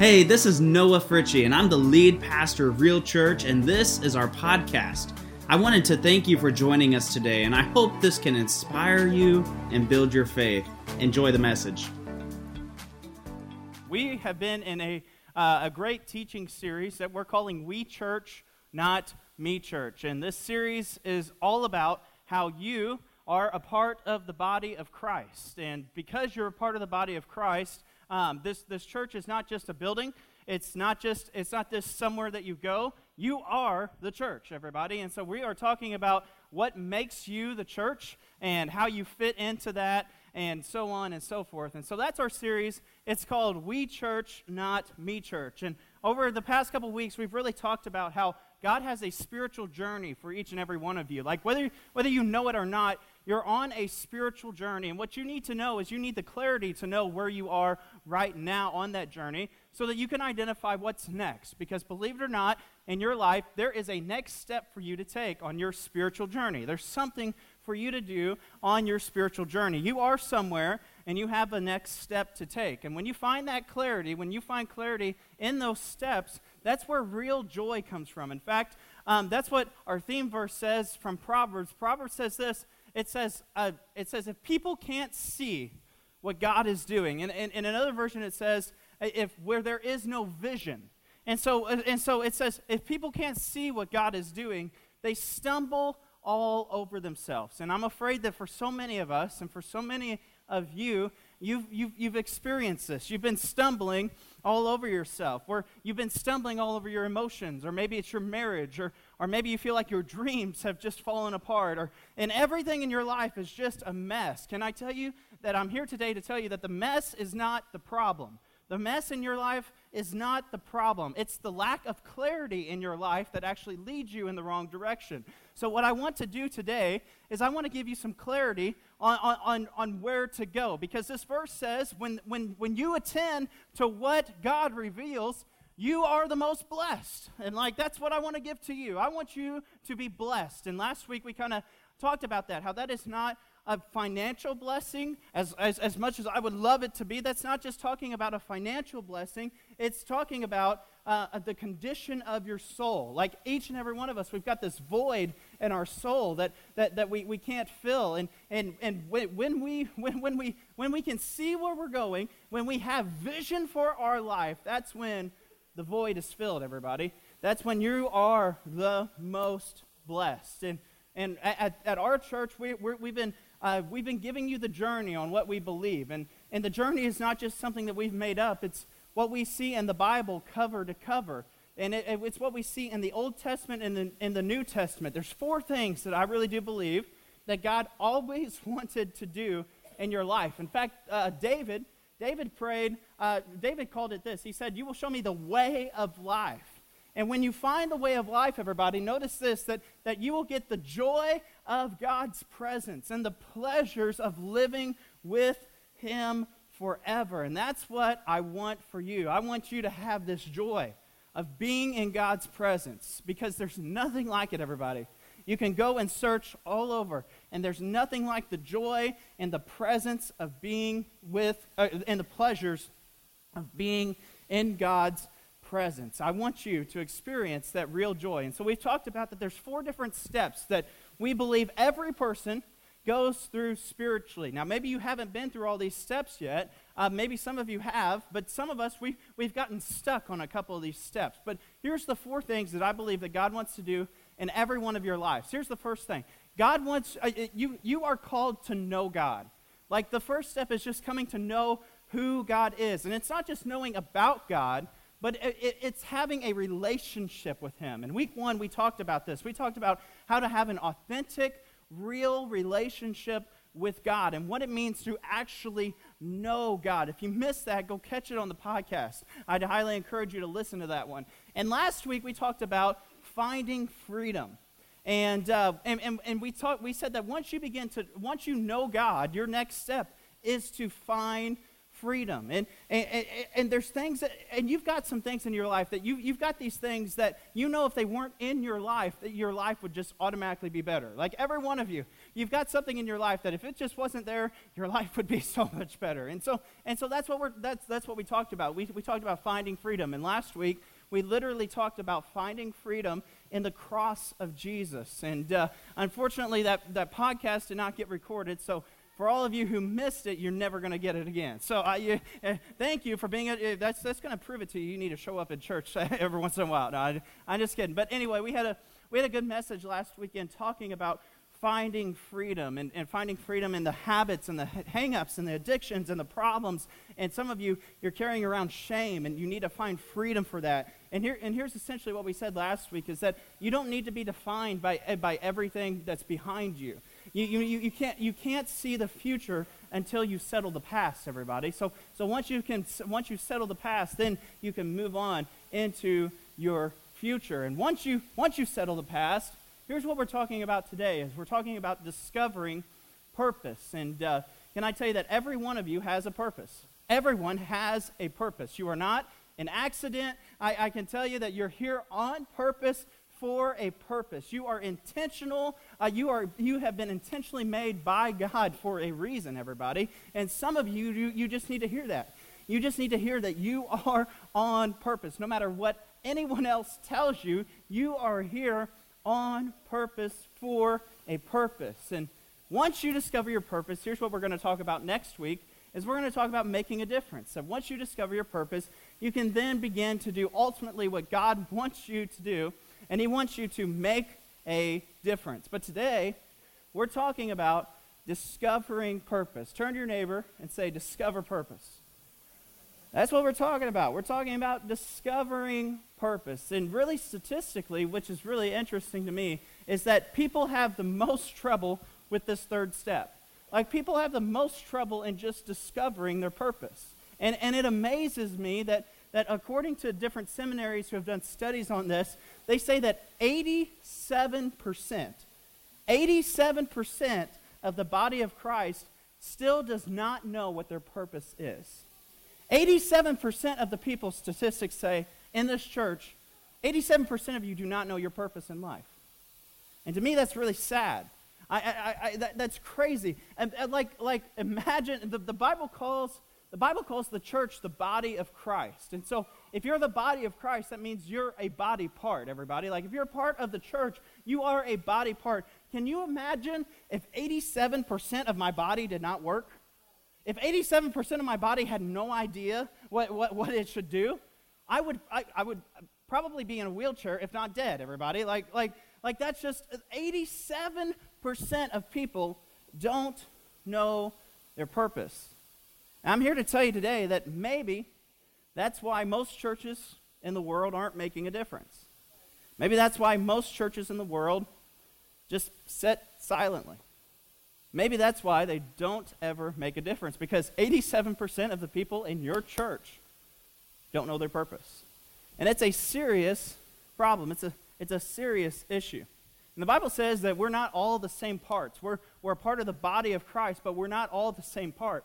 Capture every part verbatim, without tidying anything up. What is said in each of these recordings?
Hey, this is Noah Fritchie, and I'm the lead pastor of Real Church, and this is our podcast. I wanted to thank you for joining us today, and I hope this can inspire you and build your faith. Enjoy the message. We have been in a uh, a great teaching series that we're calling We Church, Not Me Church, and this series is all about how you are a part of the body of Christ, and because you're a part of the body of Christ, um, this this church is not just a building. It's not just it's not this somewhere that you go. You are the church, everybody, and so we are talking about what makes you the church and how you fit into that, and so on and so forth. And so that's our series. It's called We Church, Not Me Church. And over the past couple weeks, we've really talked about how God has a spiritual journey for each and every one of you. Like whether whether you know it or not, you're on a spiritual journey. And what you need to know is you need the clarity to know where you are right now on that journey so that you can identify what's next. Because believe it or not, in your life, there is a next step for you to take on your spiritual journey. There's something for you to do on your spiritual journey. You are somewhere, and you have a next step to take. And when you find that clarity, when you find clarity in those steps, that's where real joy comes from. In fact, um, that's what our theme verse says from Proverbs. Proverbs says this. It says, uh, it says, if people can't see what God is doing, and in another version it says, if where there is no vision. And so, and so it says, if people can't see what God is doing, they stumble all over themselves. And I'm afraid that for so many of us and for so many of you, you've, you've, you've experienced this. You've been stumbling all over yourself, or you've been stumbling all over your emotions, or maybe it's your marriage, or or maybe you feel like your dreams have just fallen apart, or and everything in your life is just a mess. Can I tell you that I'm here today to tell you that the mess is not the problem. The mess in your life is not the problem. It's the lack of clarity in your life that actually leads you in the wrong direction. So what I want to do today is I want to give you some clarity on, on, on where to go. Because this verse says when, when, when you attend to what God reveals, you are the most blessed. And like that's what I want to give to you. I want you to be blessed. And last week we kind of talked about that, how that is not a financial blessing, as, as as much as I would love it to be. That's not just talking about a financial blessing. It's talking about uh, the condition of your soul. Like each and every one of us, we've got this void in our soul that that that we, we can't fill. And and and when we when when we when we can see where we're going, when we have vision for our life, that's when the void is filled. Everybody, that's when you are the most blessed. And and at at our church, we we're, we've been. Uh, we've been giving you the journey on what we believe. And, and the journey is not just something that we've made up. It's what we see in the Bible cover to cover. And it, it's what we see in the Old Testament and in, in the New Testament. There's four things that I really do believe that God always wanted to do in your life. In fact, uh, David, David prayed, uh, David called it this. He said, "You will show me the way of life." And when you find the way of life, everybody, notice this, that, that you will get the joy of God's presence and the pleasures of living with Him forever. And that's what I want for you. I want you to have this joy of being in God's presence, because there's nothing like it, everybody. You can go and search all over, and there's nothing like the joy and the presence of being with, uh, and the pleasures of being in God's presence. I want you to experience that real joy. And so we've talked about that there's four different steps that we believe every person goes through spiritually. Now, maybe you haven't been through all these steps yet. Uh, maybe some of you have, but some of us, we, we've gotten stuck on a couple of these steps. But here's the four things that I believe that God wants to do in every one of your lives. Here's the first thing. God wants, uh, you, you are called to know God. Like the first step is just coming to know who God is. And it's not just knowing about God, but it's having a relationship with Him. In week one, we talked about this. We talked about how to have an authentic, real relationship with God and what it means to actually know God. If you missed that, go catch it on the podcast. I'd highly encourage you to listen to that one. And last week, we talked about finding freedom. And uh, and, and, and we talked. We said that once you begin to, once you know God, your next step is to find freedom. freedom. And, and and there's things that, and you've got some things in your life that you you've got these things that you know if they weren't in your life, that your life would just automatically be better. Like every one of you, you've got something in your life that if it just wasn't there, your life would be so much better. And so and so that's what we're that's that's what we talked about. We we talked about finding freedom, and last week we literally talked about finding freedom in the cross of Jesus. And uh, unfortunately, that, that podcast did not get recorded. So for all of you who missed it, you're never going to get it again. So uh, you, uh, thank you for being, a, that's that's going to prove it to you. You need to show up at church every once in a while. No, I, I'm just kidding. But anyway, we had a we had a good message last weekend talking about finding freedom and, and finding freedom in the habits and the hang-ups and the addictions and the problems. And some of you, you're carrying around shame, and you need to find freedom for that. And here and here's essentially what we said last week, is that you don't need to be defined by by everything that's behind you. You you you, you can't you can't see the future until you settle the past, everybody. So so once you can once you settle the past, then you can move on into your future. And once you once you settle the past, here's what we're talking about today, is we're talking about discovering purpose. And uh, can I tell you that every one of you has a purpose? Everyone has a purpose. You are not an accident. I, I can tell you that you're here on purpose for a purpose. You are intentional. Uh, you are you have been intentionally made by God for a reason, everybody. And some of you, you, you just need to hear that. You just need to hear that you are on purpose. No matter what anyone else tells you, you are here on purpose for a purpose. And once you discover your purpose, here's what we're going to talk about next week, is we're going to talk about making a difference. And once you discover your purpose, you can then begin to do ultimately what God wants you to do, and he wants you to make a difference. But today, we're talking about discovering purpose. Turn to your neighbor and say, discover purpose. That's what we're talking about. We're talking about discovering purpose. And really statistically, which is really interesting to me, is that people have the most trouble with this third step. Like people have the most trouble in just discovering their purpose. And and it amazes me that, that according to different seminaries who have done studies on this, they say that eighty-seven percent, eighty-seven percent of the body of Christ still does not know what their purpose is. eighty-seven percent of the people, statistics say, in this church, eighty-seven percent of you do not know your purpose in life. And to me, that's really sad. I, I, I that, that's crazy. And, and like, like, imagine the, the Bible calls the Bible calls the church the body of Christ. And so, if you're the body of Christ, that means you're a body part. Everybody, like, if you're a part of the church, you are a body part. Can you imagine if eighty-seven percent of my body did not work? If eighty-seven percent of my body had no idea what, what, what it should do, I would I, I would probably be in a wheelchair, if not dead, everybody. Like like like that's just eighty-seven percent of people don't know their purpose. And I'm here to tell you today that maybe that's why most churches in the world aren't making a difference. Maybe that's why most churches in the world just sit silently. Maybe that's why they don't ever make a difference, because eighty-seven percent of the people in your church don't know their purpose. And it's a serious problem. It's a it's a serious issue. And the Bible says that we're not all the same parts. We're we're a part of the body of Christ, but we're not all the same part.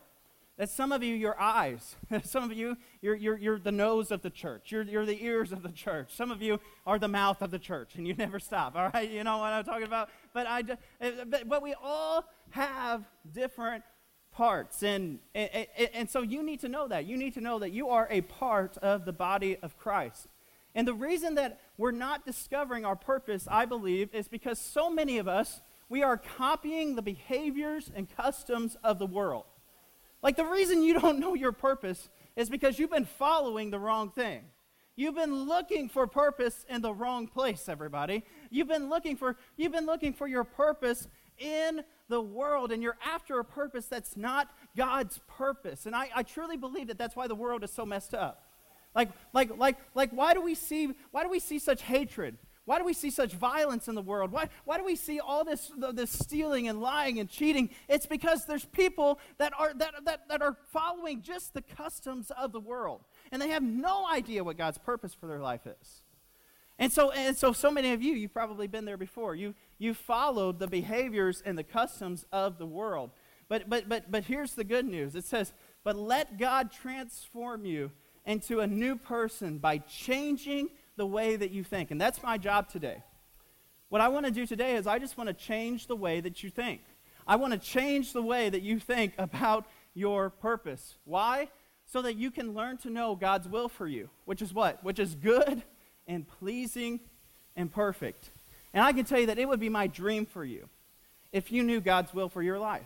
That some of you, your eyes. Some of you, you're, you're, you're the nose of the church. You're, you're the ears of the church. Some of you are the mouth of the church, and you never stop, all right? You know what I'm talking about? But I, but, but we all have different parts, and, and, and so you need to know that. You need to know that you are a part of the body of Christ. And the reason that we're not discovering our purpose, I believe, is because so many of us, we are copying the behaviors and customs of the world. Like, the reason you don't know your purpose is because you've been following the wrong thing. You've been looking for purpose in the wrong place, everybody. You've been looking for you've been looking for your purpose in the world, and you're after a purpose that's not God's purpose. And I, I truly believe that that's why the world is so messed up. Like like like like why do we see why do we see such hatred? Why do we see such violence in the world? Why, why do we see all this, this stealing and lying and cheating? It's because there's people that are that, that that are following just the customs of the world, and they have no idea what God's purpose for their life is. And so, and so, so many of you, you've probably been there before. You you followed the behaviors and the customs of the world. But but but but here's the good news. It says but let God transform you into a new person by changing the way that you think. And that's my job today. What I want to do today is I just want to change the way that you think. I want to change the way that you think about your purpose. Why? So that you can learn to know God's will for you, which is what? Which is good and pleasing and perfect. And I can tell you that it would be my dream for you if you knew God's will for your life,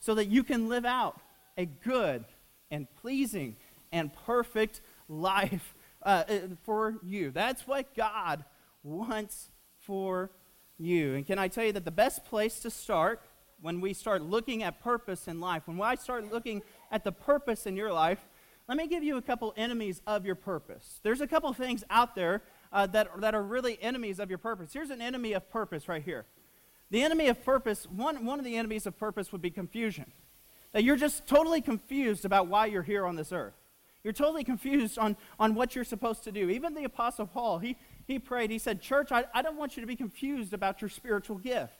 so that you can live out a good and pleasing and perfect life uh, for you. That's what God wants for you. And can I tell you that the best place to start when we start looking at purpose in life, when I start looking at the purpose in your life, let me give you a couple enemies of your purpose. There's a couple things out there uh, that, that are really enemies of your purpose. Here's an enemy of purpose right here. The enemy of purpose, one, one of the enemies of purpose would be confusion. That you're just totally confused about why you're here on this earth. You're totally confused on, on what you're supposed to do. Even the Apostle Paul, he He prayed, he said, church, I, I don't want you to be confused about your spiritual gift.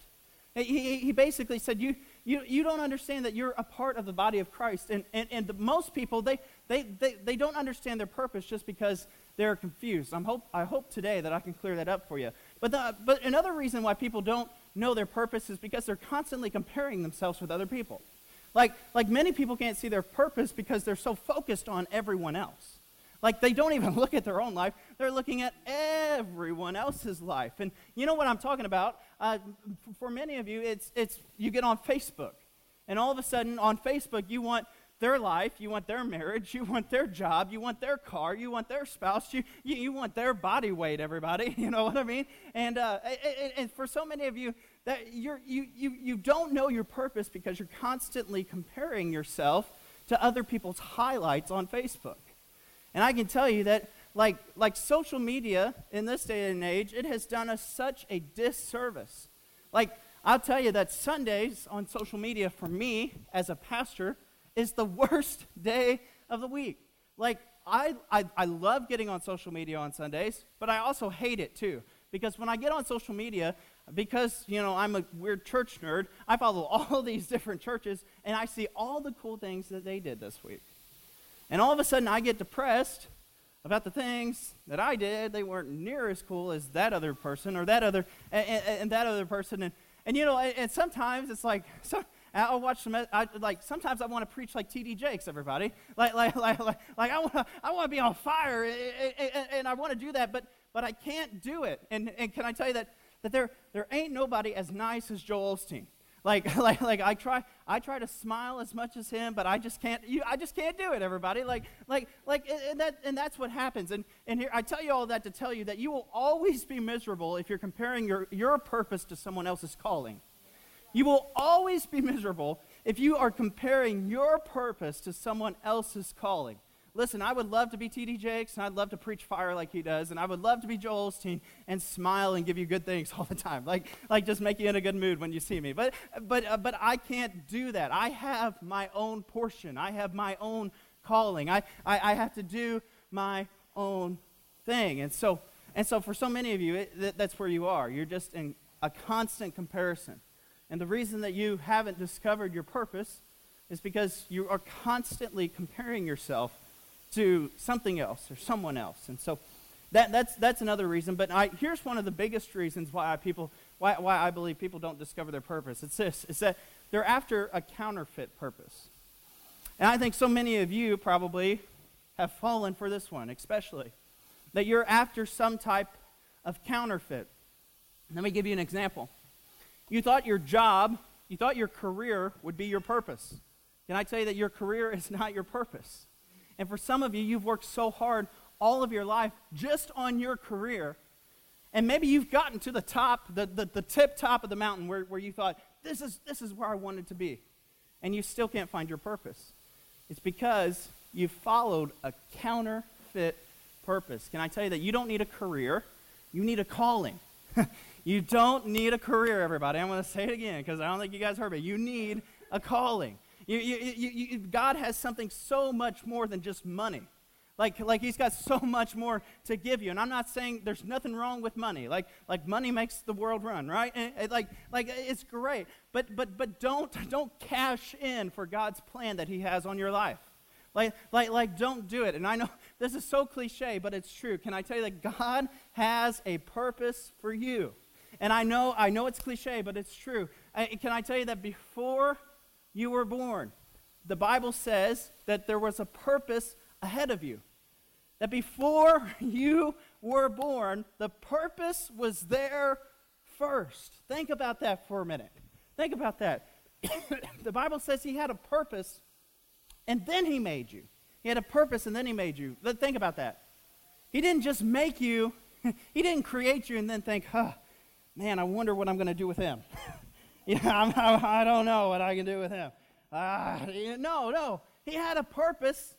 He, he basically said, you, you you don't understand that you're a part of the body of Christ. And and, and the, most people, they, they they they don't understand their purpose just because they're confused. I'm hope, I hope today that I can clear that up for you. But the, but another reason why people don't know their purpose is because they're constantly comparing themselves with other people. Like Like many people can't see their purpose because they're so focused on everyone else. Like, they don't even look at their own life. They're looking at everyone else's life. And you know what I'm talking about? Uh, for many of you, it's it's you get on Facebook. And all of a sudden, on Facebook, you want their life. You want their marriage. You want their job. You want their car. You want their spouse. You you, you want their body weight, everybody. You know what I mean? And uh, and, and for so many of you, that you're, you, you, you don't know your purpose because you're constantly comparing yourself to other people's highlights on Facebook. And I can tell you that, like, like social media in this day and age, it has done us such a disservice. Like, I'll tell you that Sundays on social media for me as a pastor is the worst day of the week. Like, I, I, I love getting on social media on Sundays, but I also hate it too. Because when I get on social media, because, you know, I'm a weird church nerd, I follow all these different churches, and I see all the cool things that they did this week. And all of a sudden, I get depressed about the things that I did. They weren't near as cool as that other person or that other and, and, and that other person. And, and you know, and, and sometimes it's like, so I'll watch some, I, like, sometimes I want to preach like T D Jakes, everybody. Like, like, like, like, like I want to I want to be on fire, and, and, and I want to do that, but but I can't do it. And and can I tell you that, that there, there ain't nobody as nice as Joel Osteen. Like, like, like I try, I try to smile as much as him, but I just can't. You, I just can't do it, everybody. Like, like, like, and that, and that's what happens. And and here, I tell you all that to tell you that you will always be miserable if you're comparing your your purpose to someone else's calling. You will always be miserable if you are comparing your purpose to someone else's calling. Listen, I would love to be T D Jakes, and I'd love to preach fire like he does, and I would love to be Joel Osteen and smile and give you good things all the time, like like just make you in a good mood when you see me. But but uh, but I can't do that. I have my own portion. I have my own calling. I, I, I have to do my own thing. And so and so for so many of you, it, that, that's where you are. You're just in a constant comparison. And the reason that you haven't discovered your purpose is because you are constantly comparing yourself to something else or someone else, and so that that's that's another reason. But I, here's one of the biggest reasons why I people why why I believe people don't discover their purpose. It's this: it's that they're after a counterfeit purpose, and I think so many of you probably have fallen for this one, especially that you're after some type of counterfeit. Let me give you an example. You thought your job, you thought your career would be your purpose. Can I tell you that your career is not your purpose? And for some of you, you've worked so hard all of your life just on your career. And maybe you've gotten to the top, the, the, the tip top of the mountain where, where you thought, this is, this is where I wanted to be. And you still can't find your purpose. It's because you followed a counterfeit purpose. Can I tell you that you don't need a career, you need a calling. You don't need a career, everybody. I'm going to say it again because I don't think you guys heard me. You need a calling. You, you, you, you, God has something so much more than just money. Like, like he's got so much more to give you. And I'm not saying there's nothing wrong with money. Like, like money makes the world run, right? And, and like, like it's great. But, but, but don't, don't cash in for God's plan that he has on your life. Like, like, like, don't do it. And I know this is so cliche, but it's true. Can I tell you that God has a purpose for you? And I know, I know it's cliche, but it's true. I, can I tell you that before you were born, the Bible says that there was a purpose ahead of you. That before you were born, the purpose was there first. Think about that for a minute. Think about that. The Bible says he had a purpose, and then he made you. He had a purpose, and then he made you. Think about that. He didn't just make you. He didn't create you and then think, huh, man, I wonder what I'm going to do with him. yeah, I'm, I'm, I don't know what I can do with him. Uh, no, no. He had a purpose,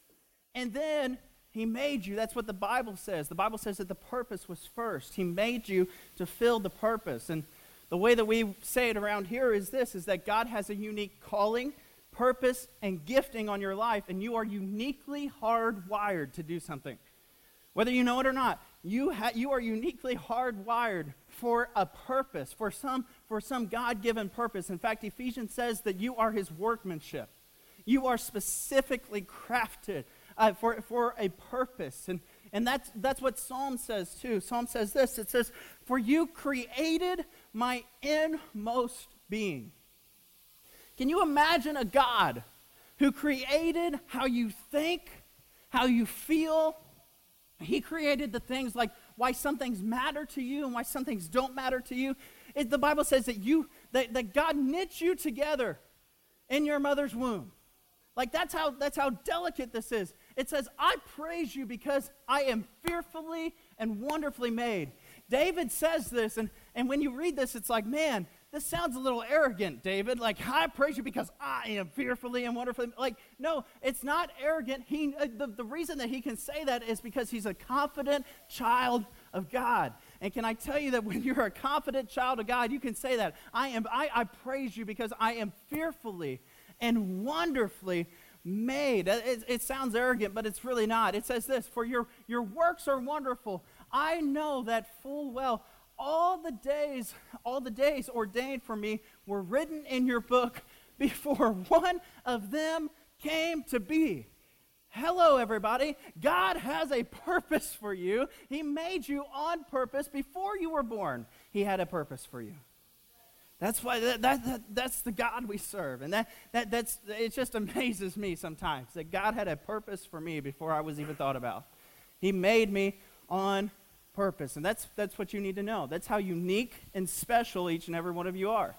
and then he made you. That's what the Bible says. The Bible says that the purpose was first. He made you to fill the purpose. And the way that we say it around here is this, is that God has a unique calling, purpose, and gifting on your life, and you are uniquely hardwired to do something. Whether you know it or not, you ha- you are uniquely hardwired for a purpose, for some, for some God-given purpose. In fact, Ephesians says that you are his workmanship. You are specifically crafted uh, for, for a purpose. And, and that's, that's what Psalm says, too. Psalm says this. It says, "For you created my inmost being." Can you imagine a God who created how you think, how you feel? He created the things like why some things matter to you and why some things don't matter to you. It, the Bible says that you that, that God knit you together in your mother's womb. Like that's how that's how delicate this is. It says, "I praise you because I am fearfully and wonderfully made." David says this, and, and when you read this, it's like, man, this sounds a little arrogant, David. Like, I praise you because I am fearfully and wonderfully. Like, no, it's not arrogant. He, uh, the, the reason that he can say that is because he's a confident child of God. And can I tell you that when you're a confident child of God, you can say that. I am. I, I praise you because I am fearfully and wonderfully made. It, it sounds arrogant, but it's really not. It says this, "For your your works are wonderful. I know that full well. All the days, all the days ordained for me were written in your book before one of them came to be." Hello, everybody. God has a purpose for you. He made you on purpose before you were born. He had a purpose for you. That's why that, that, that that's the God we serve, and that that that's it. Just amazes me sometimes that God had a purpose for me before I was even thought about. He made me on purpose, and that's that's what you need to know. That's how unique and special each and every one of you are.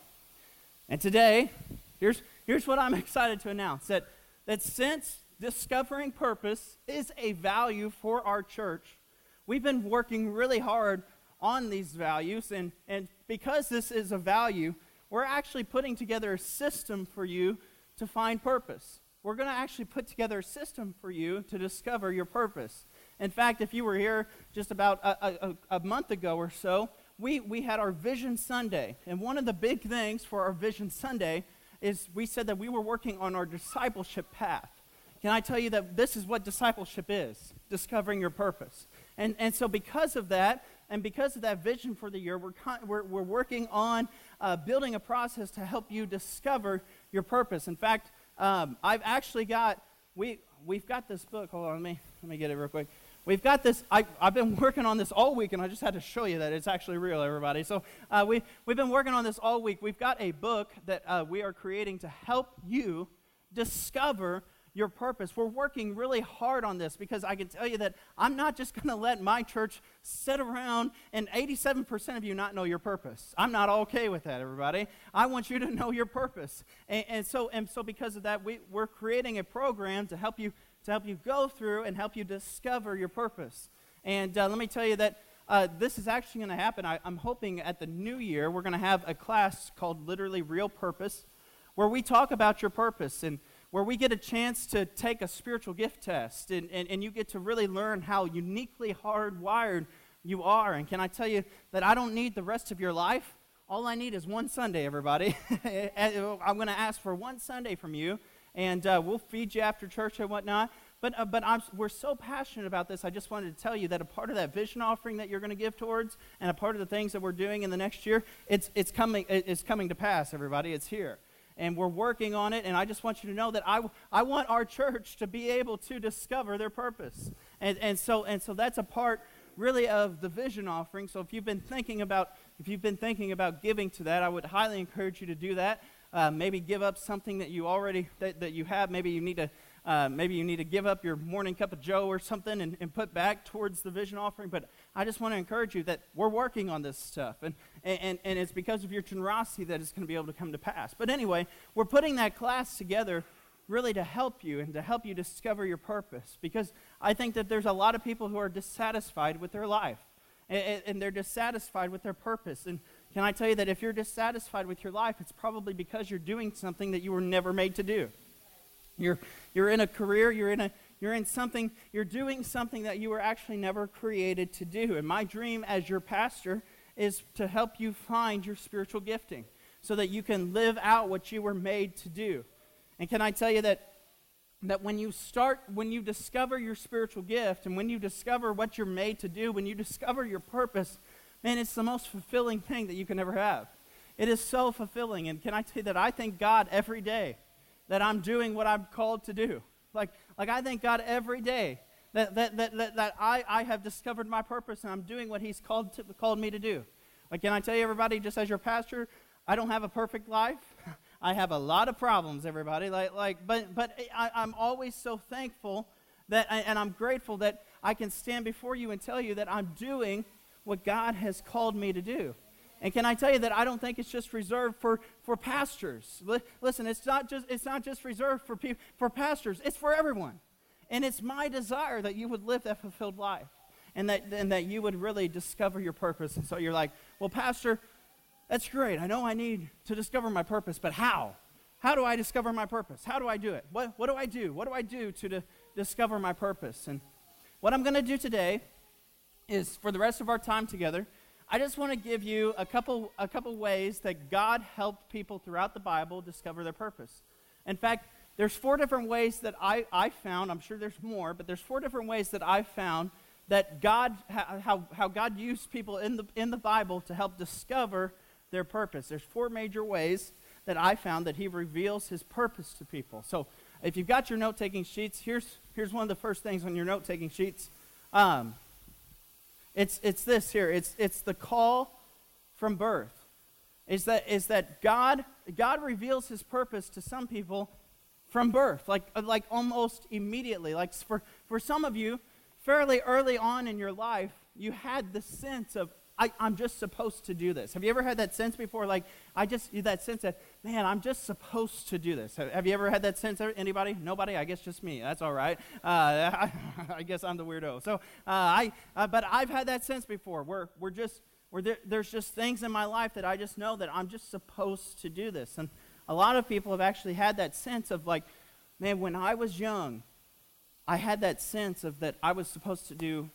And today, here's here's what I'm excited to announce, that that since discovering purpose is a value for our church, we've been working really hard on these values, and and because this is a value, we're actually putting together a system for you to find purpose. We're going to actually put together a system for you to discover your purpose. In fact, if you were here just about a, a, a month ago or so, we, we had our Vision Sunday. And one of the big things for our Vision Sunday is we said that we were working on our discipleship path. Can I tell you that this is what discipleship is, discovering your purpose. And and so because of that, and because of that vision for the year, we're con- we're, we're working on uh, building a process to help you discover your purpose. In fact, um, I've actually got, we, we've got this book. Hold on, let me, let me get it real quick. We've got this, I, I've been working on this all week, and I just had to show you that it's actually real, everybody. So uh, we, we've been working on this all week. We've got a book that uh, we are creating to help you discover your purpose. We're working really hard on this because I can tell you that I'm not just going to let my church sit around and eighty-seven percent of you not know your purpose. I'm not okay with that, everybody. I want you to know your purpose. And, and so and so because of that, we, we're creating a program to help you to help you go through and help you discover your purpose. And uh, let me tell you that uh, this is actually going to happen. I, I'm hoping at the new year we're going to have a class called literally Real Purpose, where we talk about your purpose and where we get a chance to take a spiritual gift test, and, and, and you get to really learn how uniquely hardwired you are. And can I tell you that I don't need the rest of your life? All I need is one Sunday, everybody. I'm going to ask for one Sunday from you, and uh, we'll feed you after church and whatnot. But uh, but I'm, we're so passionate about this, I just wanted to tell you that a part of that vision offering that you're going to give towards, and a part of the things that we're doing in the next year, it's it's coming it's coming to pass, everybody. It's here. and we're working on it, and I just want you to know that I, I want our church to be able to discover their purpose. And, and so and so that's a part really of the vision offering. So if you've been thinking about if you've been thinking about giving to that, I would highly encourage you to do that. Uh, maybe give up something that you already that, that you have. Maybe you need to uh, maybe you need to give up your morning cup of Joe or something and, and put back towards the vision offering. But I just want to encourage you that we're working on this stuff, and and and it's because of your generosity that it's going to be able to come to pass. But anyway, we're putting that class together really to help you and to help you discover your purpose, because I think that there's a lot of people who are dissatisfied with their life, and, and they're dissatisfied with their purpose. And can I tell you that if you're dissatisfied with your life, it's probably because you're doing something that you were never made to do. You're you're in a career, you're in a you're in something, you're doing something that you were actually never created to do. And my dream as your pastor is to help you find your spiritual gifting so that you can live out what you were made to do. And can I tell you that that when you start, when you discover your spiritual gift, and when you discover what you're made to do, when you discover your purpose, man, it's the most fulfilling thing that you can ever have. It is so fulfilling. And can I tell you that I thank God every day that I'm doing what I'm called to do. Like, like I thank God every day that that that, that, that I, I have discovered my purpose, and I'm doing what He's called to, called me to do. Like, can I tell you, everybody, just as your pastor, I don't have a perfect life. I have a lot of problems, everybody. Like, like, but but I, I'm always so thankful that, I, and I'm grateful that I can stand before you and tell you that I'm doing what God has called me to do. And can I tell you that I don't think it's just reserved for, for pastors. L- listen, it's not just it's not just reserved for people, for pastors. It's for everyone. And it's my desire that you would live that fulfilled life, and that and that you would really discover your purpose. And so you're like, well, Pastor, that's great. I know I need to discover my purpose, but how? How do I discover my purpose? How do I do it? What what do I do? What do I do to d- discover my purpose? And what I'm going to do today is, for the rest of our time together, I just want to give you a couple a couple ways that God helped people throughout the Bible discover their purpose. In fact, there's four different ways that I, I found, I'm sure there's more, but there's four different ways that I found that God, how how God used people in the in the Bible to help discover their purpose. There's four major ways that I found that He reveals His purpose to people. So if you've got your note-taking sheets, here's here's one of the first things on your note-taking sheets. Um, it's it's this here. It's it's the call from birth. Is that is that God God reveals His purpose to some people from birth, like like almost immediately. Like for for some of you, fairly early on in your life, you had the sense of, I, I'm just supposed to do this. Have you ever had that sense before? Like, I just, that sense that, man, I'm just supposed to do this. Have, have you ever had that sense? Anybody? Nobody? I guess just me. That's all right. Uh, I, I guess I'm the weirdo. So, uh, I, uh, but I've had that sense before. We're, we're just, we're there, there's just things in my life that I just know that I'm just supposed to do this. And a lot of people have actually had that sense of like, man, when I was young, I had that sense of that I was supposed to do,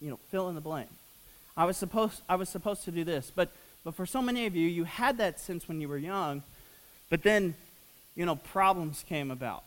you know, fill in the blank. I was supposed I was supposed to do this, but but for so many of you, you had that sense when you were young, but then, you know, problems came about,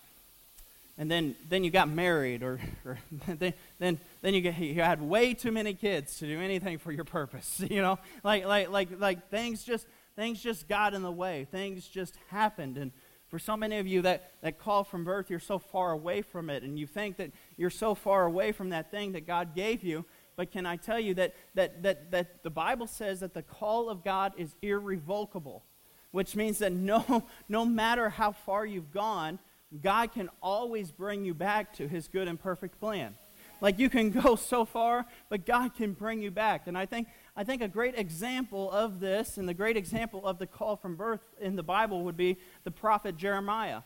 and then, then you got married, or, or then then then you get, you had way too many kids to do anything for your purpose, you know, like like like like things just things just got in the way, things just happened, and for so many of you, that that call from birth, you're so far away from it, and you think that you're so far away from that thing that God gave you. But can I tell you that that that that the Bible says that the call of God is irrevocable, which means that no no matter how far you've gone, God can always bring you back to His good and perfect plan. Like, you can go so far, but God can bring you back. And I think I think a great example of this, and the great example of the call from birth in the Bible, would be the prophet Jeremiah.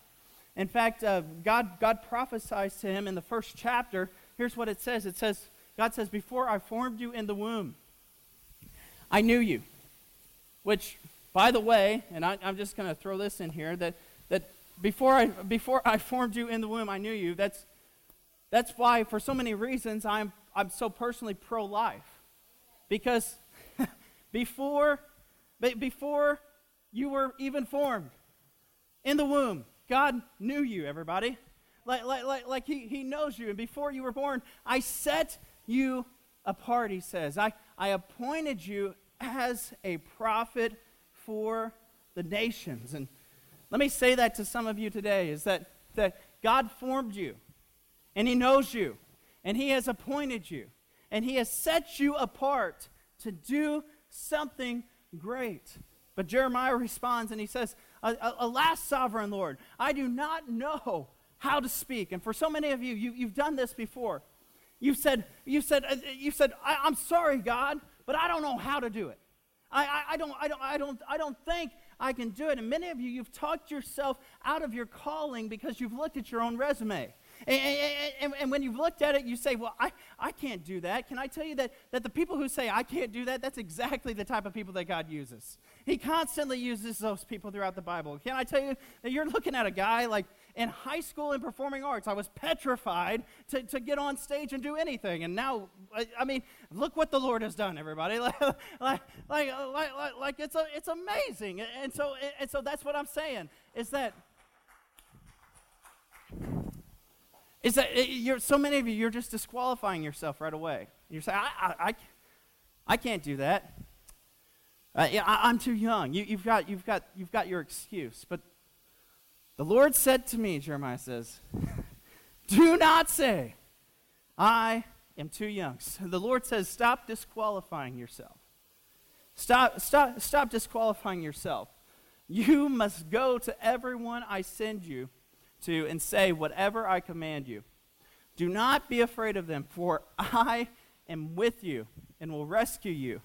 In fact, uh, God God prophesied to him in the first chapter. Here's what it says. It says, God says, before I formed you in the womb, I knew you. Which, by the way, and I, I'm just going to throw this in here, that that before I before I formed you in the womb, I knew you. That's that's why, for so many reasons, I'm I'm so personally pro-life, because before before you were even formed in the womb, God knew you. Everybody, like like like like He He knows you, and before you were born, I set you apart, He says. I, I appointed you as a prophet for the nations. And Let me say that to some of you today, is that, that God formed you, and he knows you, and he has appointed you, and he has set you apart to do something great. But Jeremiah responds and he says, "Alas, sovereign Lord, I do not know how to speak." And for so many of you, you you've done this before. You've said, you said, you said, I, I'm sorry, God, but I don't know how to do it. I, I, I don't, I don't, I don't, I don't think I can do it. And many of you, you've talked yourself out of your calling because you've looked at your own resume. And, and, and, and when you've looked at it, you say, well, I, I can't do that. Can I tell you that, that the people who say, I can't do that, that's exactly the type of people that God uses. He constantly uses those people throughout the Bible. Can I tell you that you're looking at a guy like in high school in performing arts, I was petrified to, to get on stage and do anything. And now, I, I mean, look what the Lord has done, everybody. like, like, like, like, like it's, a, it's amazing. And so, and so that's what I'm saying, is that... Is that it, you're, so many of you, you're just disqualifying yourself right away. You're saying, I, I, I, I can't do that. Uh, yeah, I, I'm too young. You, you've got, you've got, you've got your excuse. But the Lord said to me, Jeremiah says, "Do not say, I am too young." So the Lord says, "Stop disqualifying yourself. Stop, stop, stop disqualifying yourself. You must go to everyone I send you to and say whatever I command you. Do not be afraid of them, for I am with you and will rescue you,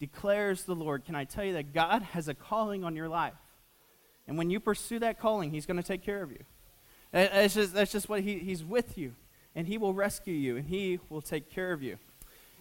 declares the Lord." Can I tell you that God has a calling on your life? And when you pursue that calling, he's going to take care of you. That's just, that's just what he, he's with you, and he will rescue you, and he will take care of you.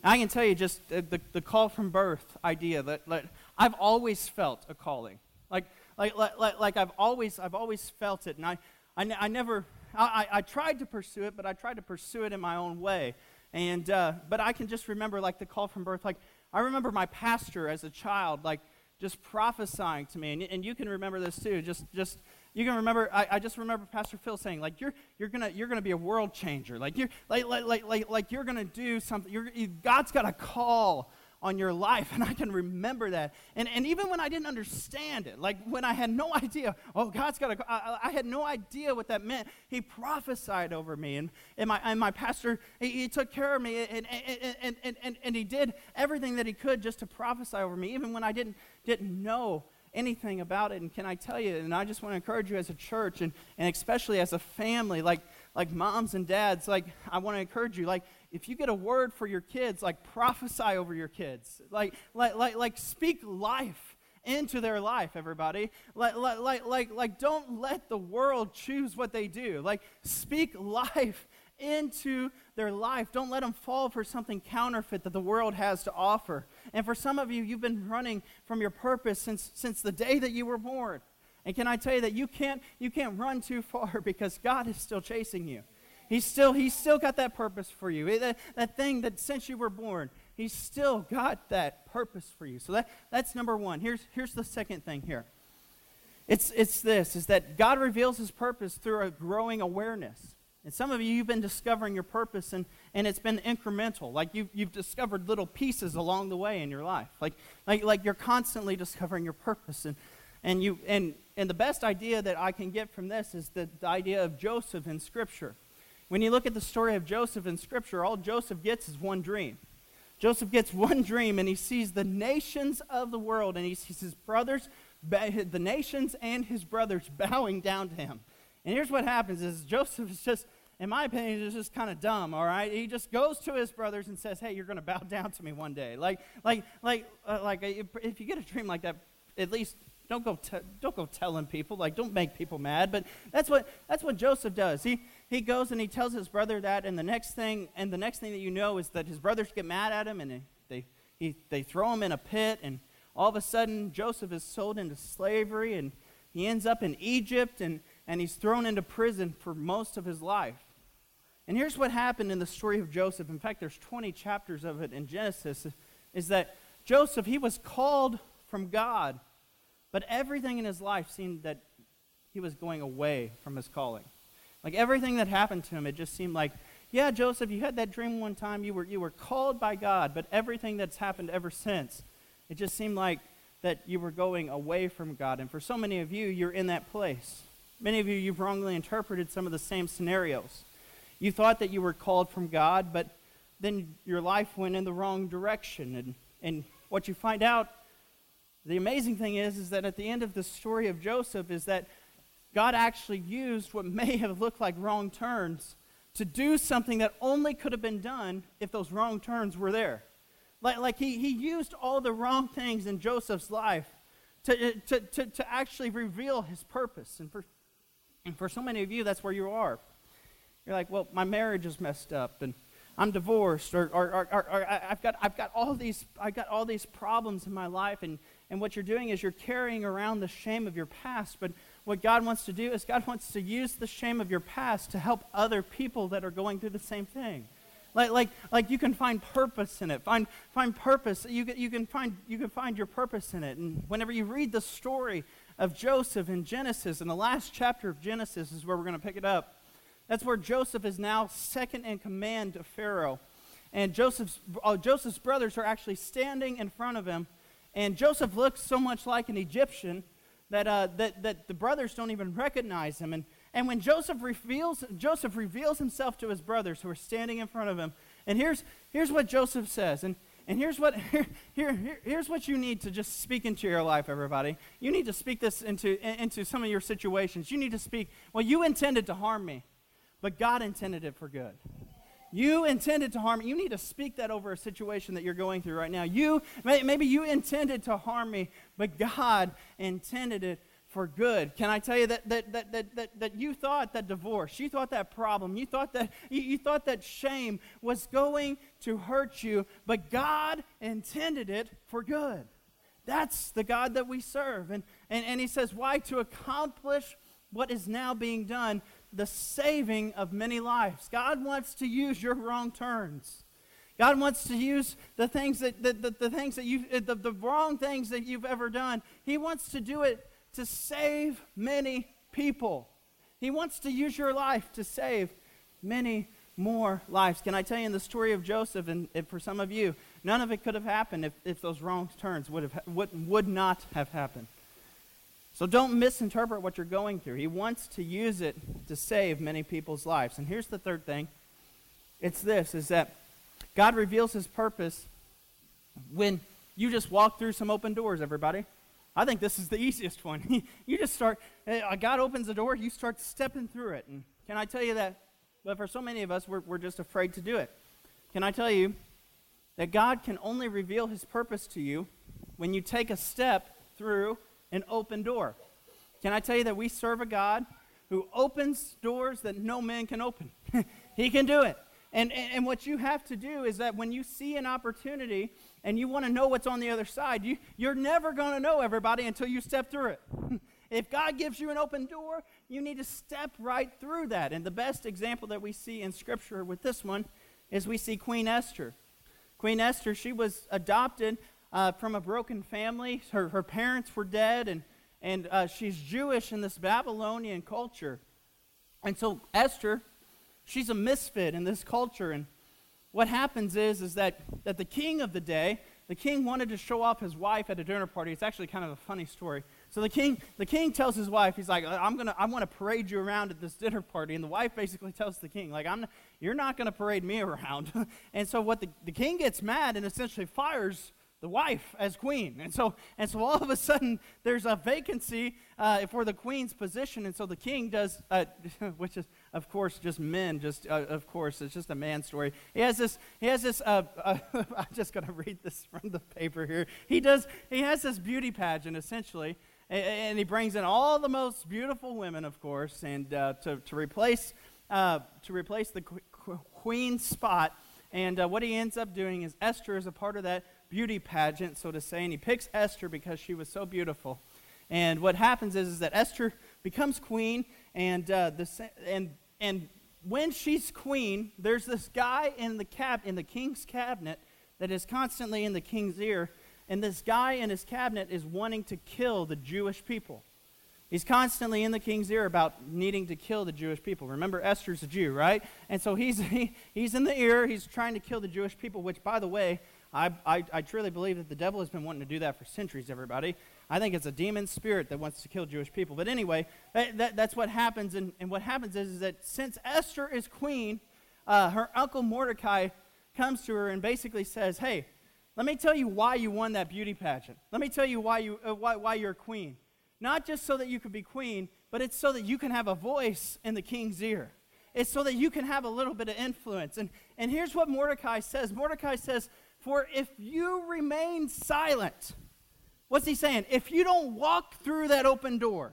And I can tell you just the, the call from birth idea, that, that I've always felt a calling. Like, like, like, like I've always, I've always felt it, and I, I, n- I never, I, I tried to pursue it, but I tried to pursue it in my own way. And, uh, but I can just remember, like, the call from birth. Like, I remember my pastor as a child, like, just prophesying to me. And, and you can remember this, too. Just, just, you can remember, I, I just remember Pastor Phil saying, like, you're, you're gonna, you're gonna be a world changer. Like, you're, like, like, like, like, like you're gonna do something. You're, you, God's got a call on your life, and I can remember that. And and even when I didn't understand it, like when I had no idea, oh, God's got a, I, I had no idea what that meant. He prophesied over me, and, and my and my pastor, he, he took care of me, and and, and, and, and and he did everything that he could just to prophesy over me, even when I didn't didn't know anything about it. And can I tell you, and I just want to encourage you as a church, and, and especially as a family, like like moms and dads, like I want to encourage you, like, if you get a word for your kids, like, prophesy over your kids. Like, like, like, like speak life into their life, everybody. Like, like, like, like, don't let the world choose what they do. Like, speak life into their life. Don't let them fall for something counterfeit that the world has to offer. And for some of you, you've been running from your purpose since since the day that you were born. And can I tell you that you can't you can't run too far, because God is still chasing you. He's still, he's still got that purpose for you. That, that thing that since you were born, he's still got that purpose for you. So that, that's number one. Here's, here's the second thing here. It's, it's this, is that God reveals his purpose through a growing awareness. And some of you, you've been discovering your purpose, and, and it's been incremental. Like, you've, you've discovered little pieces along the way in your life. Like, like, like you're constantly discovering your purpose. And, and, you, and, and the best idea that I can get from this is the, the idea of Joseph in Scripture. When you look at the story of Joseph in Scripture, all Joseph gets is one dream. Joseph gets one dream, and he sees the nations of the world, and he sees his brothers, the nations and his brothers bowing down to him. And here's what happens is Joseph is just, in my opinion, is just kind of dumb, all right? He just goes to his brothers and says, "Hey, you're going to bow down to me one day." Like, like, like, uh, like, if you get a dream like that, at least... Don't go, t- don't go telling people. Like, don't make people mad. But that's what that's what Joseph does. He he goes and he tells his brother that, and the next thing and the next thing that you know is that his brothers get mad at him, and they they he, they throw him in a pit, and all of a sudden Joseph is sold into slavery, and he ends up in Egypt, and and he's thrown into prison for most of his life. And here's what happened in the story of Joseph. In fact, there's twenty chapters of it in Genesis. Is that Joseph? He was called from God. But everything in his life seemed that he was going away from his calling. Like, everything that happened to him, it just seemed like, yeah, Joseph, you had that dream one time. You were you were called by God. But everything that's happened ever since, it just seemed like that you were going away from God. And for so many of you, you're in that place. Many of you, you've wrongly interpreted some of the same scenarios. You thought that you were called from God, but then your life went in the wrong direction. And, and what you find out, the amazing thing is, is that at the end of the story of Joseph is that God actually used what may have looked like wrong turns to do something that only could have been done if those wrong turns were there. Like, like he, he used all the wrong things in Joseph's life to, to, to, to actually reveal his purpose. And for, and for so many of you, that's where you are. You're like, well, my marriage is messed up, and I'm divorced, or, or, or, or, or I've got I've got all these I've got all these problems in my life, and, and what you're doing is you're carrying around the shame of your past. But what God wants to do is God wants to use the shame of your past to help other people that are going through the same thing. Like like like you can find purpose in it. Find find purpose. You can, you can find you can find your purpose in it. And whenever you read the story of Joseph in Genesis, in the last chapter of Genesis is where we're going to pick it up. That's where Joseph is now second in command to Pharaoh. And Joseph's, uh, Joseph's brothers are actually standing in front of him. And Joseph looks so much like an Egyptian that uh, that, that the brothers don't even recognize him. And, and when Joseph reveals Joseph reveals himself to his brothers who are standing in front of him, and here's here's what Joseph says. And and here's what here, here here's what you need to just speak into your life, everybody. You need to speak this into into some of your situations. You need to speak, well, you intended to harm me, but God intended it for good. You intended to harm me. You need to speak that over a situation that you're going through right now. You maybe you intended to harm me, but God intended it for good. Can I tell you that that that that that, that you thought that divorce, you thought that problem, you thought that you, you thought that shame was going to hurt you, but God intended it for good. That's the God that we serve. And and, and he says, why? To accomplish what is now being done, the saving of many lives. God wants to use your wrong turns. God wants to use the things that the, the, the things that you the, the wrong things that you've ever done. He wants to do it to save many people. He wants to use your life to save many more lives. Can I tell you in the story of Joseph, and, and for some of you, none of it could have happened if, if those wrong turns would have would, would not have happened. So don't misinterpret what you're going through. He wants to use it to save many people's lives. And here's the third thing. It's this, is that God reveals his purpose when you just walk through some open doors, everybody. I think this is the easiest one. You just start, God opens the door, you start stepping through it. And can I tell you that, but for so many of us, we're, we're just afraid to do it. Can I tell you that God can only reveal his purpose to you when you take a step through an open door. Can I tell you that we serve a God who opens doors that no man can open? He can do it. And, and and what you have to do is that when you see an opportunity and you want to know what's on the other side, you, you're never going to know, everybody, until you step through it. If God gives you an open door, you need to step right through that. And the best example that we see in Scripture with this one is we see Queen Esther. Queen Esther, she was adopted Uh, from a broken family. Her her parents were dead, and, and uh, she's Jewish in this Babylonian culture. And so Esther, she's a misfit in this culture. And what happens is, is that, that the king of the day, the king wanted to show off his wife at a dinner party. It's actually kind of a funny story. So the king the king tells his wife, he's like, I'm gonna I want to parade you around at this dinner party. And the wife basically tells the king, like, I'm not, you're not gonna parade me around. And so what the, the king gets mad and essentially fires the wife as queen. And so and so all of a sudden there's a vacancy uh, for the queen's position. And so the king does, uh, which is of course just men, just uh, of course it's just a man story. He has this, he has this, uh, uh, I'm just going to read this from the paper here. He does, he has this beauty pageant essentially, and, and he brings in all the most beautiful women, of course, and uh, to, to replace uh, to replace the qu- qu- queen's spot. And uh, what he ends up doing is Esther is a part of that beauty pageant, so to say, and he picks Esther because she was so beautiful. And what happens is, is that Esther becomes queen, and uh, the and and when she's queen, there's this guy in the cab in the king's cabinet that is constantly in the king's ear, and this guy in his cabinet is wanting to kill the Jewish people. He's constantly in the king's ear about needing to kill the Jewish people. Remember, Esther's a Jew, right? And so he's he, he's in the ear. He's trying to kill the Jewish people, which, by the way, I, I, I truly believe that the devil has been wanting to do that for centuries, everybody. I think it's a demon spirit that wants to kill Jewish people. But anyway, that, that, that's what happens. And, and what happens is, is that since Esther is queen, uh, her uncle Mordecai comes to her and basically says, hey, let me tell you why you won that beauty pageant. Let me tell you why, you, uh, why, why you're queen. Not just so that you could be queen, but it's so that you can have a voice in the king's ear. It's so that you can have a little bit of influence. And, and here's what Mordecai says. Mordecai says, for if you remain silent, what's he saying? If you don't walk through that open door,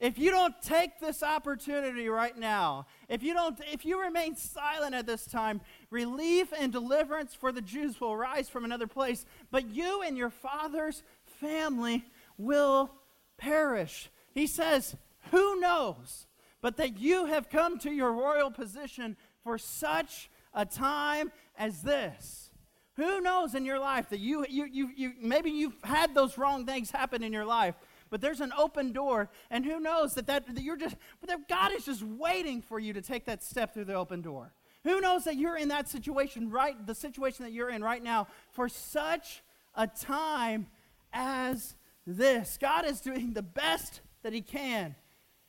if you don't take this opportunity right now, if you don't, if you remain silent at this time, relief and deliverance for the Jews will arise from another place, but you and your father's family will perish. He says, who knows, but that you have come to your royal position for such a time as this. Who knows in your life that you, you, you, you, maybe you've had those wrong things happen in your life, but there's an open door, and who knows that, that, that you're just, that God is just waiting for you to take that step through the open door. Who knows that you're in that situation, right, the situation that you're in right now, for such a time as this. God is doing the best that he can.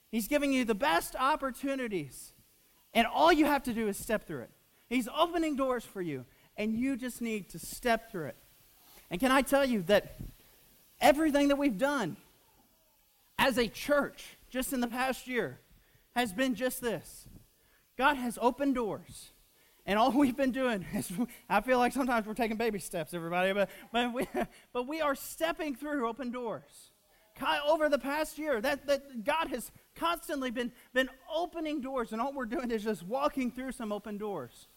He's giving you the best opportunities, and all you have to do is step through it. He's opening doors for you, and you just need to step through it. And can I tell you that everything that we've done as a church just in the past year has been just this. God has opened doors. And all we've been doing is, I feel like sometimes we're taking baby steps, everybody, but, but, we, but we are stepping through open doors. Over the past year, that, that God has constantly been, been opening doors, and all we're doing is just walking through some open doors.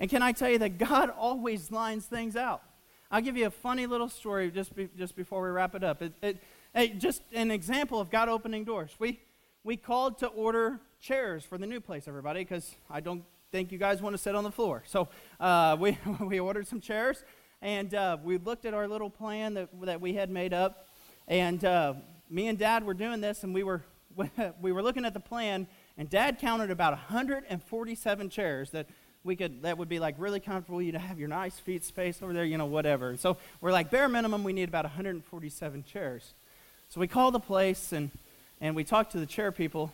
And can I tell you that God always lines things out? I'll give you a funny little story just be, just before we wrap it up. It, it, it, just an example of God opening doors. We we called to order chairs for the new place, everybody, because I don't think you guys want to sit on the floor. So uh, we we ordered some chairs, and uh, we looked at our little plan that that we had made up. And uh, me and Dad were doing this, and we were we were looking at the plan, and Dad counted about one hundred forty-seven chairs that. We could, that would be like really comfortable. You'd have your nice feet space over there, you know, whatever. So we're like, bare minimum, we need about one hundred forty-seven chairs. So we call the place and, and we talk to the chair people.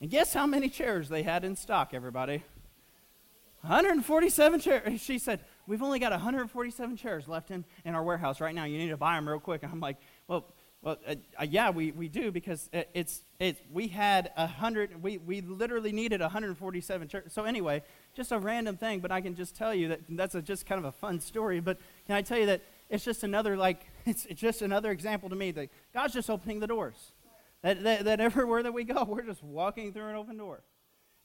And guess how many chairs they had in stock, everybody? one hundred forty-seven chairs. She said, we've only got one hundred forty-seven chairs left in, in our warehouse right now. You need to buy them real quick. And I'm like, well, well, uh, uh, yeah, we, we do because it, it's, it's, we had one hundred, we, we literally needed one hundred forty-seven chairs. So anyway, just a random thing, but I can just tell you that that's a, just kind of a fun story. But can I tell you that it's just another like it's, it's just another example to me that God's just opening the doors. That, that that everywhere that we go, we're just walking through an open door.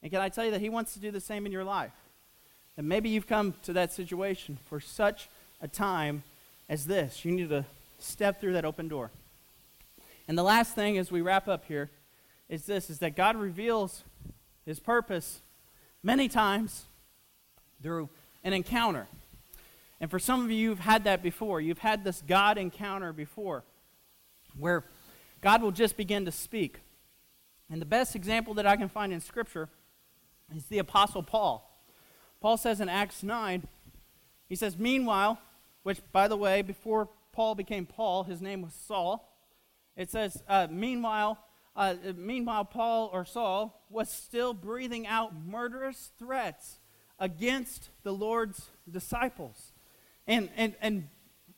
And can I tell you that He wants to do the same in your life? That maybe you've come to that situation for such a time as this. You need to step through that open door. And the last thing as we wrap up here is this, is that God reveals His purpose many times through an encounter. And for some of you, you've had that before. You've had this God encounter before where God will just begin to speak. And the best example that I can find in Scripture is the Apostle Paul. Paul says in Acts nine, he says, meanwhile, which, by the way, before Paul became Paul, his name was Saul. It says, uh, meanwhile, Uh, meanwhile, Paul, or Saul, was still breathing out murderous threats against the Lord's disciples. And, and, and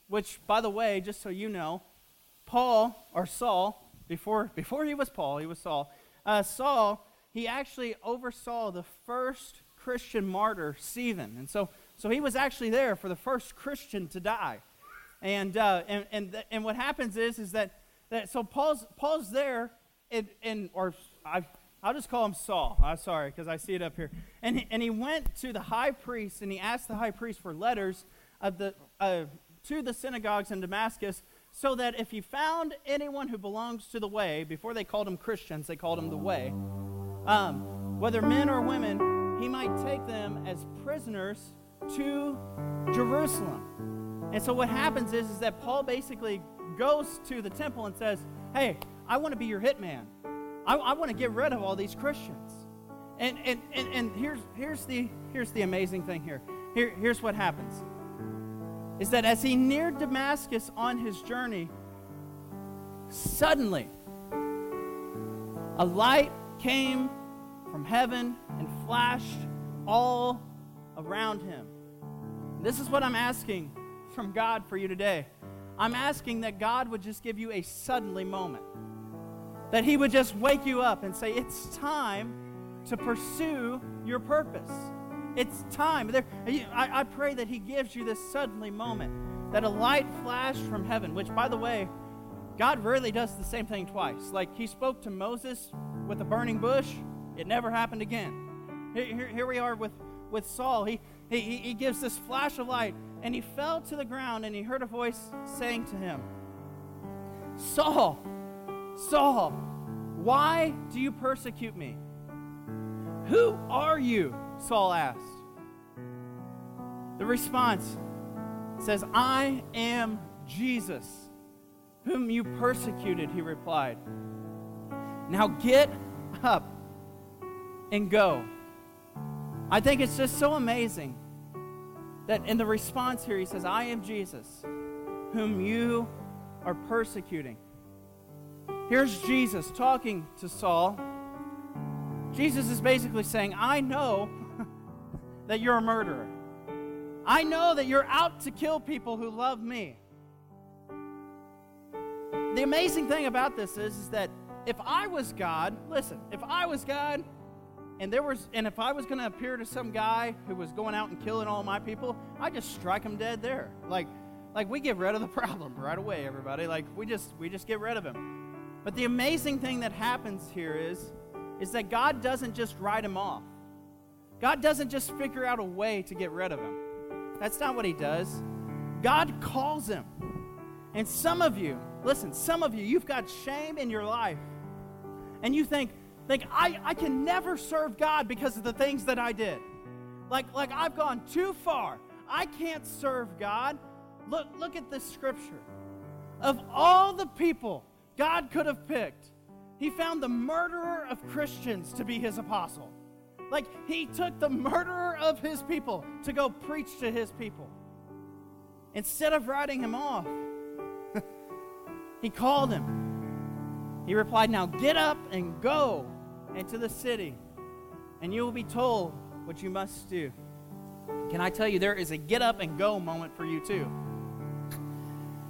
which, by the way, just so you know, Paul, or Saul, before, before he was Paul, he was Saul. Uh, Saul, he actually oversaw the first Christian martyr, Stephen. And so, so he was actually there for the first Christian to die. And, uh, and, and, th- and what happens is, is that, that so Paul's, Paul's there, And, and or I, I'll just call him Saul. I'm sorry, because I see it up here. And he, and he went to the high priest, and he asked the high priest for letters of the uh, to the synagogues in Damascus, so that if he found anyone who belongs to the way, before they called him Christians, they called him the way, um, whether men or women, he might take them as prisoners to Jerusalem. And so what happens is, is that Paul basically goes to the temple and says, hey, I want to be your hitman. I, I want to get rid of all these Christians. And and, and and here's here's the here's the amazing thing here. Here here's what happens. is that as he neared Damascus on his journey, suddenly a light came from heaven and flashed all around him. This is what I'm asking from God for you today. I'm asking that God would just give you a suddenly moment. That he would just wake you up and say, it's time to pursue your purpose. It's time. There, I, I pray that he gives you this suddenly moment, that a light flashed from heaven, which, by the way, God rarely does the same thing twice. Like, he spoke to Moses with a burning bush. It never happened again. Here, here, here we are with, with Saul. He, he, he gives this flash of light, and he fell to the ground, and he heard a voice saying to him, Saul, Saul, why do you persecute me? Who are you? Saul asked. The response says, I am Jesus, whom you persecuted, he replied. Now get up and go. I think it's just so amazing that in the response here, he says, I am Jesus, whom you are persecuting. Here's Jesus talking to Saul. Jesus is basically saying, I know that you're a murderer. I know that you're out to kill people who love me. The amazing thing about this is, is that if I was God, listen, if I was God, and there was, and if I was going to appear to some guy who was going out and killing all my people, I'd just strike him dead there. Like, like we get rid of the problem right away, everybody. Like, we just, we just get rid of him. But the amazing thing that happens here is, is that God doesn't just write him off. God doesn't just figure out a way to get rid of him. That's not what he does. God calls him. And some of you, listen, some of you, you've got shame in your life. And you think, think I, I can never serve God because of the things that I did. Like, like I've gone too far. I can't serve God. Look, look at this scripture. Of all the people God could have picked, he found the murderer of Christians to be his apostle. Like, he took the murderer of his people to go preach to his people. Instead of writing him off, he called him. He replied, now get up and go into the city, and you will be told what you must do. Can I tell you, there is a get up and go moment for you too.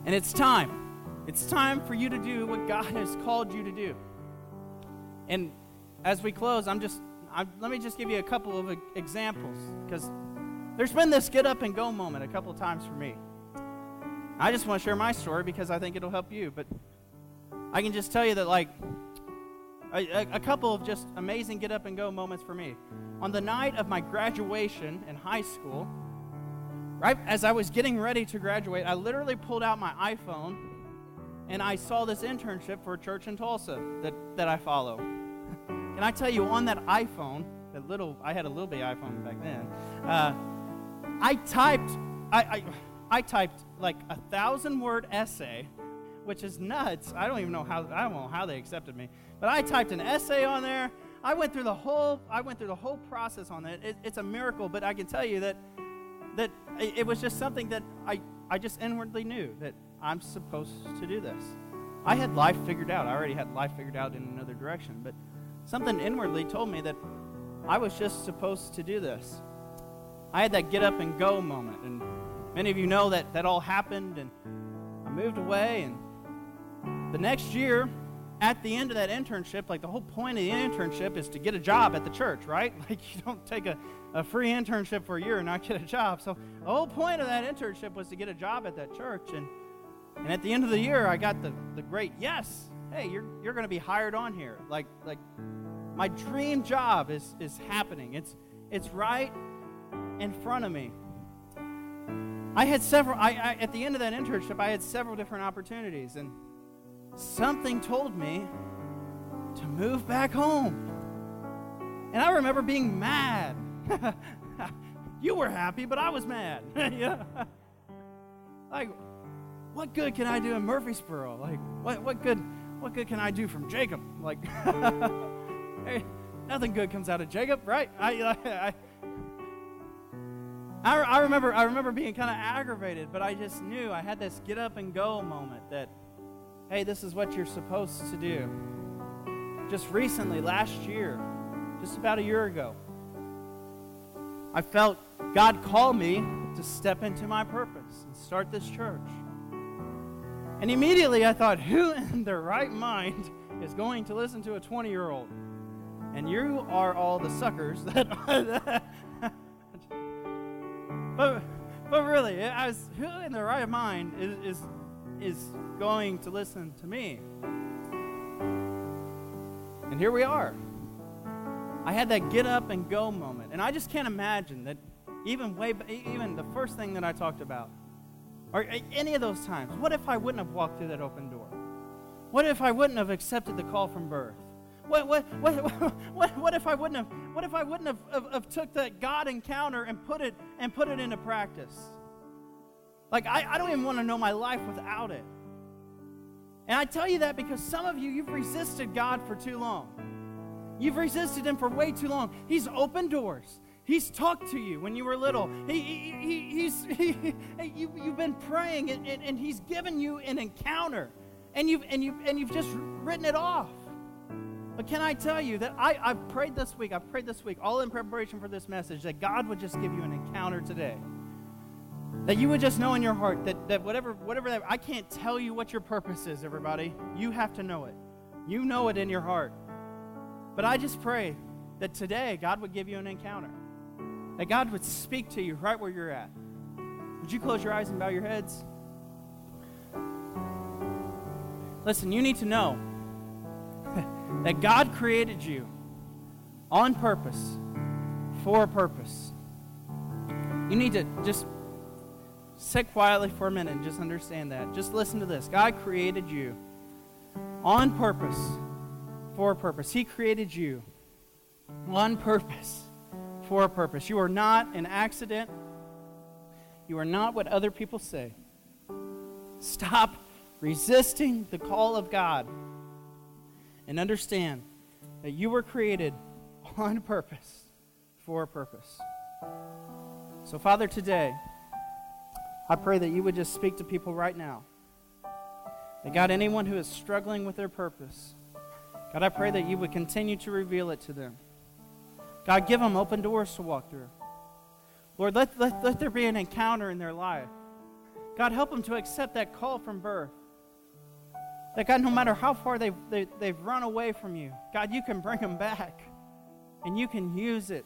And it's time. It's time for you to do what God has called you to do. And as we close, I'm just I'm, let me just give you a couple of examples, because there's been this get up and go moment a couple of times for me. I just want to share my story because I think it'll help you. But I can just tell you that, like, a, a couple of just amazing get up and go moments for me. On the night of my graduation in high school, right as I was getting ready to graduate, I literally pulled out my iPhone. And I saw this internship for a church in Tulsa that, that I follow. Can I tell you, on that iPhone, that little, I had a little bitty iPhone back then, uh, I typed, I, I I typed like a thousand word essay, which is nuts. I don't even know how, I don't know how they accepted me. But I typed an essay on there. I went through the whole, I went through the whole process on that. It, it's a miracle, but I can tell you that, that it was just something that I, I just inwardly knew that I'm supposed to do this. I had life figured out. I already had life figured out in another direction, but something inwardly told me that I was just supposed to do this. I had that get up and go moment, and many of you know that that all happened, and I moved away, and the next year, at the end of that internship, like, the whole point of the internship is to get a job at the church, right? Like, you don't take a, a free internship for a year and not get a job. So the whole point of that internship was to get a job at that church, and And at the end of the year, I got the, the great yes. Hey, you're you're going to be hired on here. Like like, my dream job is is happening. It's it's right in front of me. I had several. I, I at the end of that internship, I had several different opportunities, and something told me to move back home. And I remember being mad. You were happy, but I was mad. Yeah. Like, what good can I do in Murfreesboro? Like, what what good what good can I do from Jacob? Like, hey, nothing good comes out of Jacob, right? I, I, I I, I remember I remember being kind of aggravated, but I just knew I had this get up and go moment that, hey, this is what you're supposed to do. Just recently, last year, just about a year ago, I felt God called me to step into my purpose and start this church. And immediately I thought, who in their right mind is going to listen to a twenty-year-old? And you are all the suckers that are that. But, but really, I was, who in their right mind is, is is going to listen to me? And here we are. I had that get up and go moment, and I just can't imagine that even way, even the first thing that I talked about, or any of those times, what if I wouldn't have walked through that open door? What if I wouldn't have accepted the call from birth? What what what what, what if I wouldn't have what if I wouldn't have, have, have took that God encounter and put it and put it into practice? Like I, I don't even want to know my life without it. And I tell you that because some of you, you've resisted God for too long. You've resisted Him for way too long. He's opened doors. He's talked to you when you were little. He, he, he, he's, he, you, you've been praying, and, and, and He's given you an encounter, and you've and you and you've just written it off. But can I tell you that I I prayed this week. I prayed this week, all in preparation for this message, that God would just give you an encounter today. That you would just know in your heart that that whatever whatever that I can't tell you what your purpose is, everybody. You have to know it. You know it in your heart. But I just pray that today God would give you an encounter. That God would speak to you right where you're at. Would you close your eyes and bow your heads? Listen, you need to know that God created you on purpose, for a purpose. You need to just sit quietly for a minute and just understand that. Just listen to this. God created you on purpose, for a purpose. He created you on purpose, for a purpose. You are not an accident. You are not what other people say. Stop resisting the call of God and understand that you were created on purpose, for a purpose. So, Father, today, I pray that you would just speak to people right now. That, God, anyone who is struggling with their purpose, God, I pray that you would continue to reveal it to them. God, give them open doors to walk through. Lord, let, let, let there be an encounter in their life. God, help them to accept that call from birth. That, God, no matter how far they've, they, they've run away from you, God, you can bring them back. And you can use it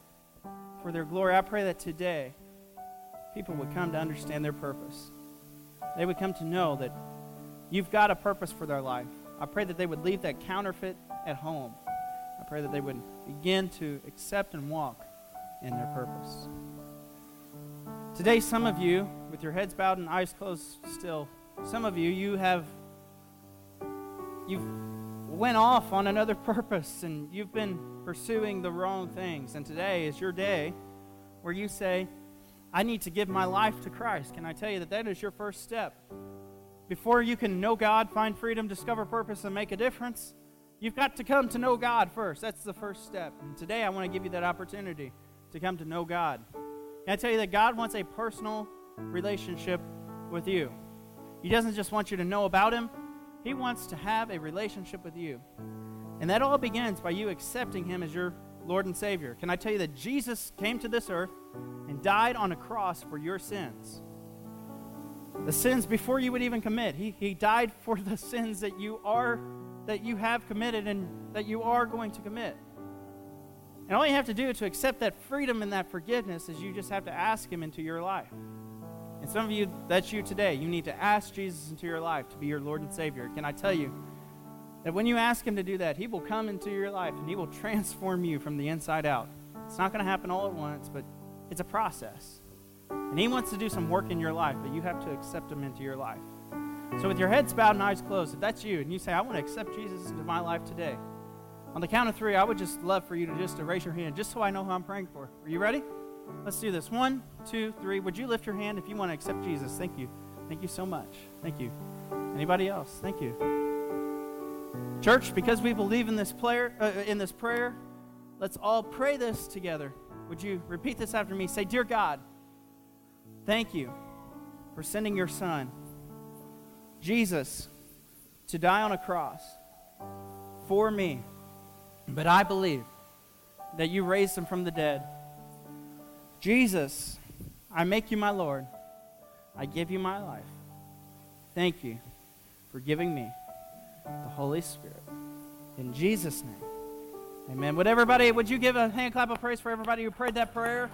for their glory. I pray that today people would come to understand their purpose. They would come to know that you've got a purpose for their life. I pray that they would leave that counterfeit at home. I pray that they would begin to accept and walk in their purpose. Today, some of you, with your heads bowed and eyes closed still, some of you, you have, you've went off on another purpose, and you've been pursuing the wrong things. And today is your day where you say, I need to give my life to Christ. Can I tell you that that is your first step? Before you can know God, find freedom, discover purpose, and make a difference, you've got to come to know God first. That's the first step. And today I want to give you that opportunity to come to know God. And I tell you that God wants a personal relationship with you. He doesn't just want you to know about Him. He wants to have a relationship with you. And that all begins by you accepting Him as your Lord and Savior. Can I tell you that Jesus came to this earth and died on a cross for your sins? The sins before you would even commit. He, he died for the sins that you are that you have committed and that you are going to commit. And all you have to do to accept that freedom and that forgiveness is you just have to ask Him into your life. And some of you, that's you today. You need to ask Jesus into your life to be your Lord and Savior. Can I tell you that when you ask Him to do that, He will come into your life and He will transform you from the inside out. It's not going to happen all at once, but it's a process. And He wants to do some work in your life, but you have to accept Him into your life. So with your heads bowed and eyes closed, if that's you and you say, I want to accept Jesus into my life today, on the count of three, I would just love for you to just to raise your hand just so I know who I'm praying for. Are you ready? Let's do this. One, two, three. Would you lift your hand if you want to accept Jesus? Thank you. Thank you so much. Thank you. Anybody else? Thank you. Church, because we believe in this, prayer, uh, in this prayer, let's all pray this together. Would you repeat this after me? Say, Dear God, Thank you for sending your Son, Jesus, to die on a cross for me. But I believe that you raised him from the dead. Jesus, I make you my Lord. I give you my life. Thank you for giving me the Holy Spirit. In Jesus' name, amen. Would everybody, would you give a hand clap of praise for everybody who prayed that prayer?